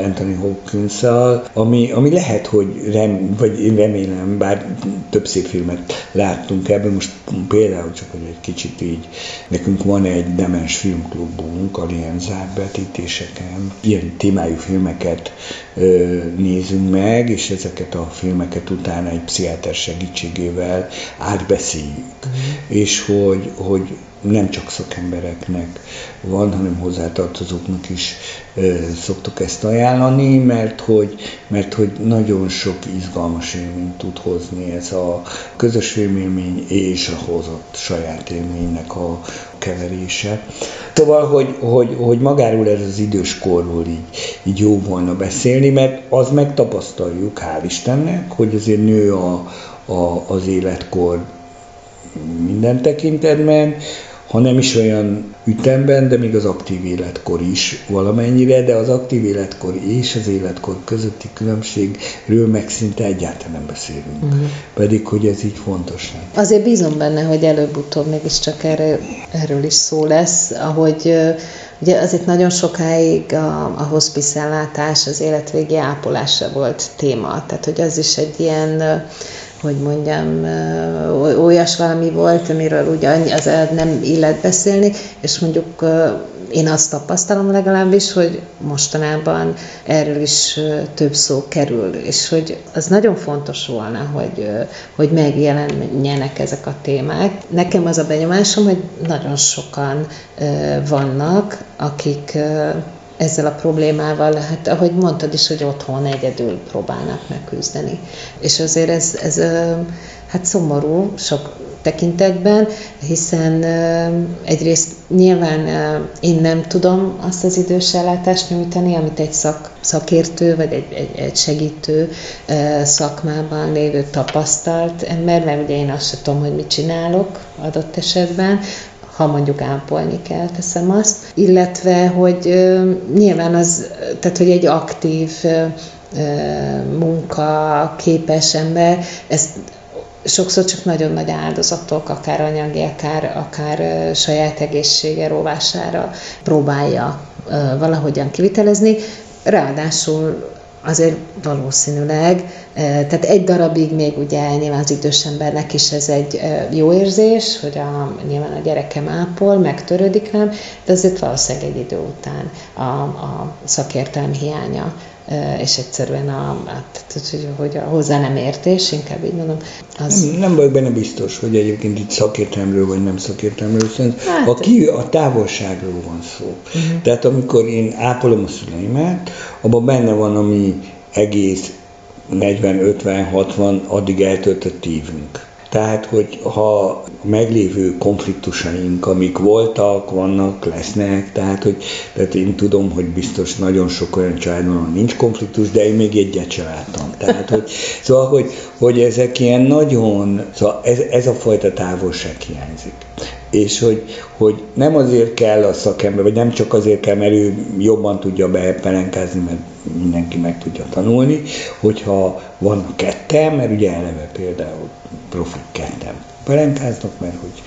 Anthony Hopkins-szal, ami lehet, hogy vagy remélem, bár több szép filmet láttunk ebből, most például csak, hogy egy kicsit így, nekünk van egy demens filmklubunk, a lienzárt vetítéseken, ilyen témájú filmeket nézünk meg, és ezeket a filmeket utána egy pszichiáter segítségével átbeszéljük. És hogy nem csak szakembereknek van, hanem hozzátartozóknak is szoktuk ezt ajánlani, mert hogy nagyon sok izgalmas élményt tud hozni ez a közös élmény és a hozott saját élménynek a keverése. Szóval, hogy magáról ez az időskorról így jó volna beszélni, mert az megtapasztaljuk, hál' Istennek, hogy azért nő az életkor minden tekintetben, ha nem is olyan ütemben, de még az aktív életkor is valamennyire, de az aktív életkor és az életkor közötti különbségről meg szinte egyáltalán nem beszélünk. Pedig, hogy ez így fontos. Azért bízom benne, hogy előbb-utóbb mégiscsak erről is szó lesz, ahogy ugye azért nagyon sokáig a hospiszellátás, az életvégi ápolása volt téma. Tehát, hogy az is egy ilyen, hogy mondjam, olyas valami volt, amiről ugye az nem illet beszélni, és mondjuk én azt tapasztalom legalábbis, hogy mostanában erről is több szó kerül, és hogy az nagyon fontos volna, hogy megjelenjenek ezek a témák. Nekem az a benyomásom, hogy nagyon sokan vannak, akik ezzel a problémával, hát ahogy mondtad is, hogy otthon egyedül próbálnak megküzdeni. És azért ez hát szomorú sok tekintetben, hiszen egyrészt nyilván én nem tudom azt az idős ellátást nyújtani, amit egy szakértő vagy egy segítő szakmában lévő tapasztalt ember, mert ugye én azt sem tudom, hogy mit csinálok adott esetben, ha mondjuk ápolni kell, teszem azt, illetve, hogy nyilván tehát, hogy egy aktív munkaképes ember, ezt sokszor csak nagyon nagy áldozatok, akár anyagi, akár saját egészsége rovására próbálja valahogyan kivitelezni. Ráadásul azért valószínűleg, tehát egy darabig még ugye nyilván az idős embernek is ez egy jó érzés, hogy nyilván a gyerekem ápol, megtörődik velem, de azért valószínűleg egy idő után a szakértelem hiánya, és egyszerűen a hozzá nem értés, inkább így mondom. Nem vagyok benne biztos, hogy egyébként itt szakértelmről vagy nem szakértelmről, a távolságról van szó. Uh-huh. Tehát amikor én ápolom a szüleimet, abban benne van a mi egész 40-50-60 addig eltöltött évünk. Tehát, hogy ha meglévő konfliktusaink, amik voltak, vannak, lesznek, tehát én tudom, hogy biztos nagyon sok olyan családban nincs konfliktus, de én még egyet sem láttam. Tehát, hogy ezek ilyen nagyon, szóval ez a fajta távolság hiányzik. És hogy nem azért kell a szakember, vagy nem csak azért kell, mert ő jobban tudja bepelenkázni, mert mindenki meg tudja tanulni, hogyha vannak ketten, mert ugye eleve például profik ketten pelenkáznak, mert hogy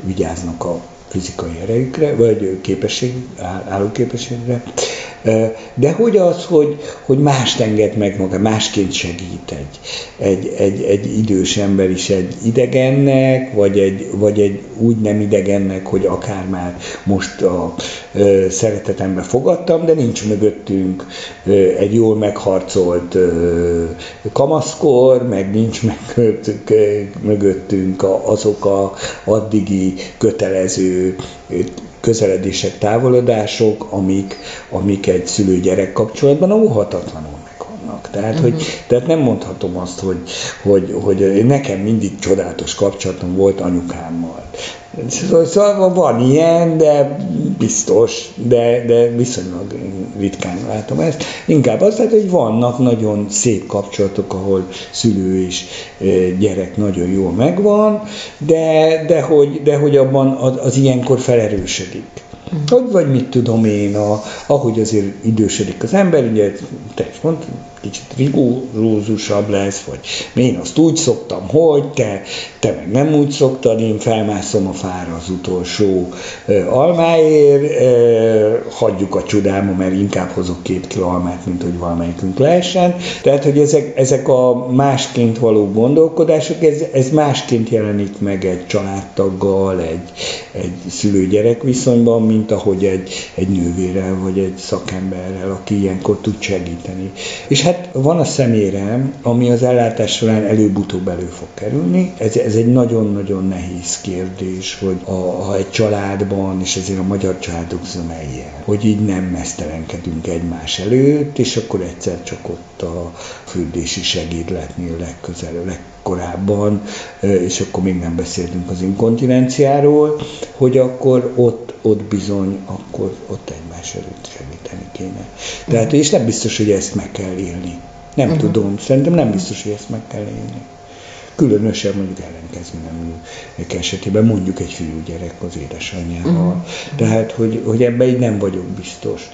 vigyáznak a fizikai erejükre, vagy állóképességre, de hogy az, hogy mást enged meg maga, másként segít egy idős ember is egy idegennek, vagy egy úgy nem idegennek, hogy akár már most a szeretetembe fogadtam, de nincs mögöttünk egy jól megharcolt kamaszkor, meg nincs mögöttünk azok a addigi kötelező közeledések, távolodások, amik egy szülő-gyerek kapcsolatban óhatatlanul megvannak. Tehát, uh-huh. Tehát nem mondhatom azt, hogy nekem mindig csodálatos kapcsolatom volt anyukámmal. Szóval van ilyen, de biztos, de viszonylag ritkán látom ezt. Inkább az, hogy vannak nagyon szép kapcsolatok, ahol szülő és gyerek nagyon jól megvan, de hogy abban az ilyenkor felerősödik. Vagy mit tudom én, ahogy azért idősödik az ember, ugye te is mondtad, kicsit rigorózusabb lesz, vagy én azt úgy szoktam, hogy te meg nem úgy szoktad, én felmászom a fára az utolsó almáért, hagyjuk a csodáma, mert inkább hozok 2 kiló almát, mint hogy valamelyikünk leessen. Tehát, hogy ezek a másként való gondolkodások, ez másként jelenik meg egy családtaggal, egy szülő-gyerek viszonyban, mint ahogy egy nővérrel, vagy egy szakemberrel, aki ilyenkor tud segíteni. És van a szemérem, ami az ellátás során előbb-utóbb elő fog kerülni. Ez egy nagyon-nagyon nehéz kérdés, hogy ha egy családban, és ezért a magyar családok zöme ilyen, hogy így nem mesztelenkedünk egymás előtt, és akkor egyszer csak ott a fürdési segédletnél legkorábban, és akkor még nem beszéltünk az inkontinenciáról, hogy akkor ott bizony, akkor ott egymás előtt segíteni kéne. Tehát, és nem biztos, hogy ezt meg kell élni. Nem tudom, szerintem nem biztos, hogy ezt meg kell élni. Különösen mondjuk ellenkezmények esetében, mondjuk egy fiúgyerek az édesanyjával. Tehát, hogy ebben így nem vagyok biztos.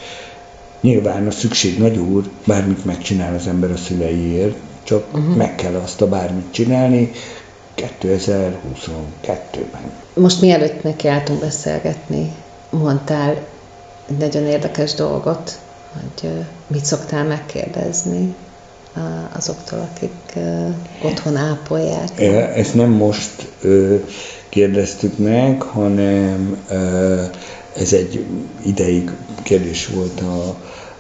Nyilván a szükség nagy úr, bármit megcsinál az ember a szüleiért, csak meg kell azt a bármit csinálni 2022-ben. Most mielőtt nekiálltunk beszélgetni, mondtál egy nagyon érdekes dolgot, hogy mit szoktál megkérdezni azoktól, akik otthon ápolják. Ezt nem most kérdeztük meg, hanem ez egy ideig kérdés volt,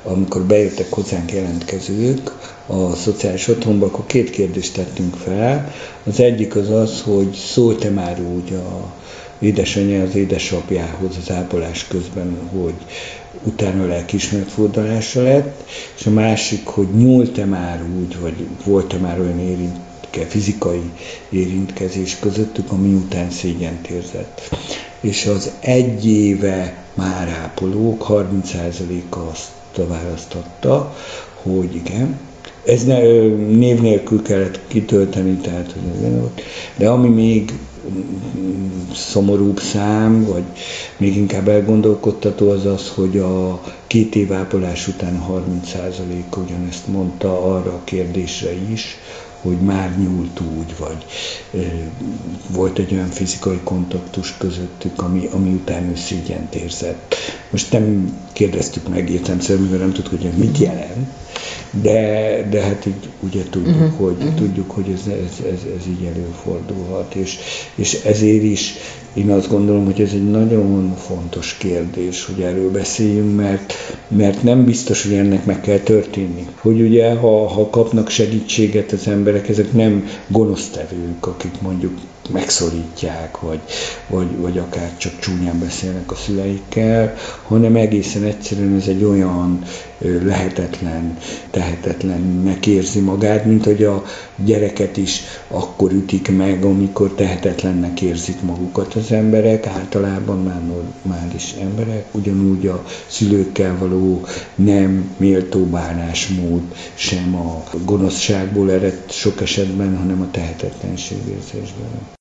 amikor bejöttek hozzánk jelentkezők a szociális otthonba, akkor 2 kérdést tettünk fel. Az egyik az, hogy szólt-e már úgy az édesanyja az édesapjához az ápolás közben, hogy utána lelkiismeret-fordulása lett, és a másik, hogy nyúlt-e már úgy, vagy volt-e már olyan fizikai érintkezés közöttük, ami után szégyent érzett. És az egy éve már ápolók 30%-a azt választotta, hogy igen. Ez név nélkül kellett kitölteni, tehát hogy ez volt. De ami még szomorúbb szám, vagy még inkább elgondolkodtató az, hogy a 2 év ápolás után 30% ugyanezt mondta arra a kérdésre is, hogy már nyúlt úgy, vagy volt egy olyan fizikai kontaktus közöttük, ami után ő szígyent érzett. Most nem kérdeztük meg értelemszerűen, mert nem tudtuk, hogy mit jelent, de hát így ugye tudjuk, hogy ez így előfordulhat, és ezért is én azt gondolom, hogy ez egy nagyon fontos kérdés, hogy erről beszéljünk, mert nem biztos, hogy ennek meg kell történni. Hogy ugye, ha kapnak segítséget az emberek, ezek nem gonosztevők, akik mondjuk megszorítják, vagy akár csak csúnyán beszélnek a szüleikkel, hanem egészen egyszerűen ez egy olyan lehetetlen, tehetetlennek érzi magát, mint hogy a gyereket is akkor ütik meg, amikor tehetetlennek érzik magukat az emberek, általában normális emberek, ugyanúgy a szülőkkel való nem méltó bánásmód sem a gonoszságból ered sok esetben, hanem a tehetetlenség érzésben.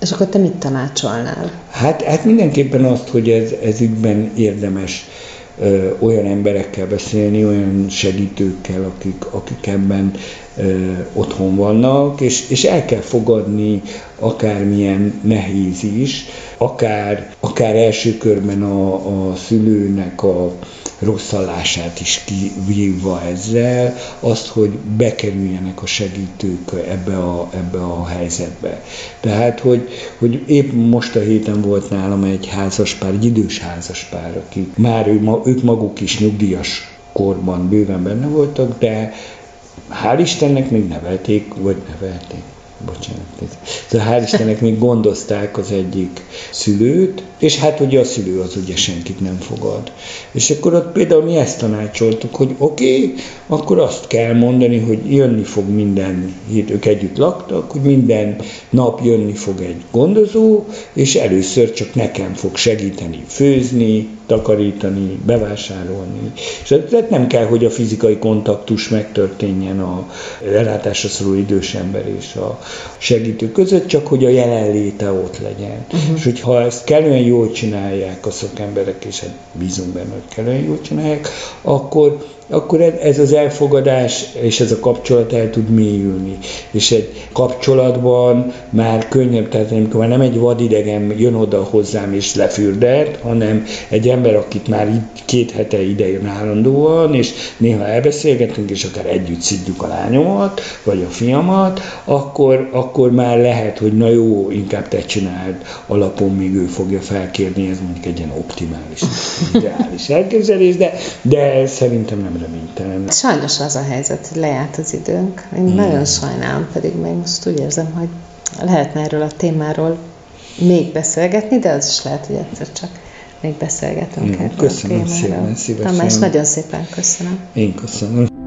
És akkor te mit tanácsolnál? Hát mindenképpen azt, hogy ez ügyben érdemes olyan emberekkel beszélni, olyan segítőkkel, akik ebben otthon vannak, és el kell fogadni akármilyen nehéz is, akár első körben a szülőnek a rosszallását is kivívva ezzel, azt, hogy bekerüljenek a segítők ebbe a helyzetbe. Tehát, hogy épp most a héten volt nálam egy házaspár, egy idős házaspár, akik már ők maguk is nyugdíjas korban bőven benne voltak, de hál' Istennek még nevelték. Szóval hál' Istennek még gondozták az egyik szülőt, és hát ugye a szülő az ugye senkit nem fogad. És akkor ott például mi ezt tanácsoltuk, hogy oké, akkor azt kell mondani, hogy jönni fog minden hét, ők együtt laktak, hogy minden nap jönni fog egy gondozó, és először csak nekem fog segíteni főzni, takarítani, bevásárolni. És tehát nem kell, hogy a fizikai kontaktus megtörténjen a ellátásra szoruló idős ember és a segítő között, csak hogy a jelenléte ott legyen. Uh-huh. És hogyha ezt kellően jól csinálják a szakemberek, és hát bízunk benne, hogy kellően jól csinálják, akkor ez az elfogadás és ez a kapcsolat el tud mélyülni. És egy kapcsolatban már könnyebb, tehát amikor már nem egy vadidegen jön oda hozzám és lefürdelt, hanem egy ember, akit már 2 hete idejön állandóan, és néha elbeszélgetünk, és akár együtt szidjuk a lányomat, vagy a fiamat, akkor már lehet, hogy na jó, inkább te csináld, alapon még ő fogja felkérni, ez mondjuk egy ilyen optimális, ideális elképzelés, de szerintem nem reménytelen. Sajnos az a helyzet, hogy lejárt az időnk. Én nagyon sajnálom, pedig meg most úgy érzem, hogy lehetne erről a témáról még beszélgetni, de az is lehet, hogy egyszer csak még beszélgetünk erről a témáról. Köszönöm szépen, szívesen. Tamás, nagyon szépen köszönöm. Én köszönöm.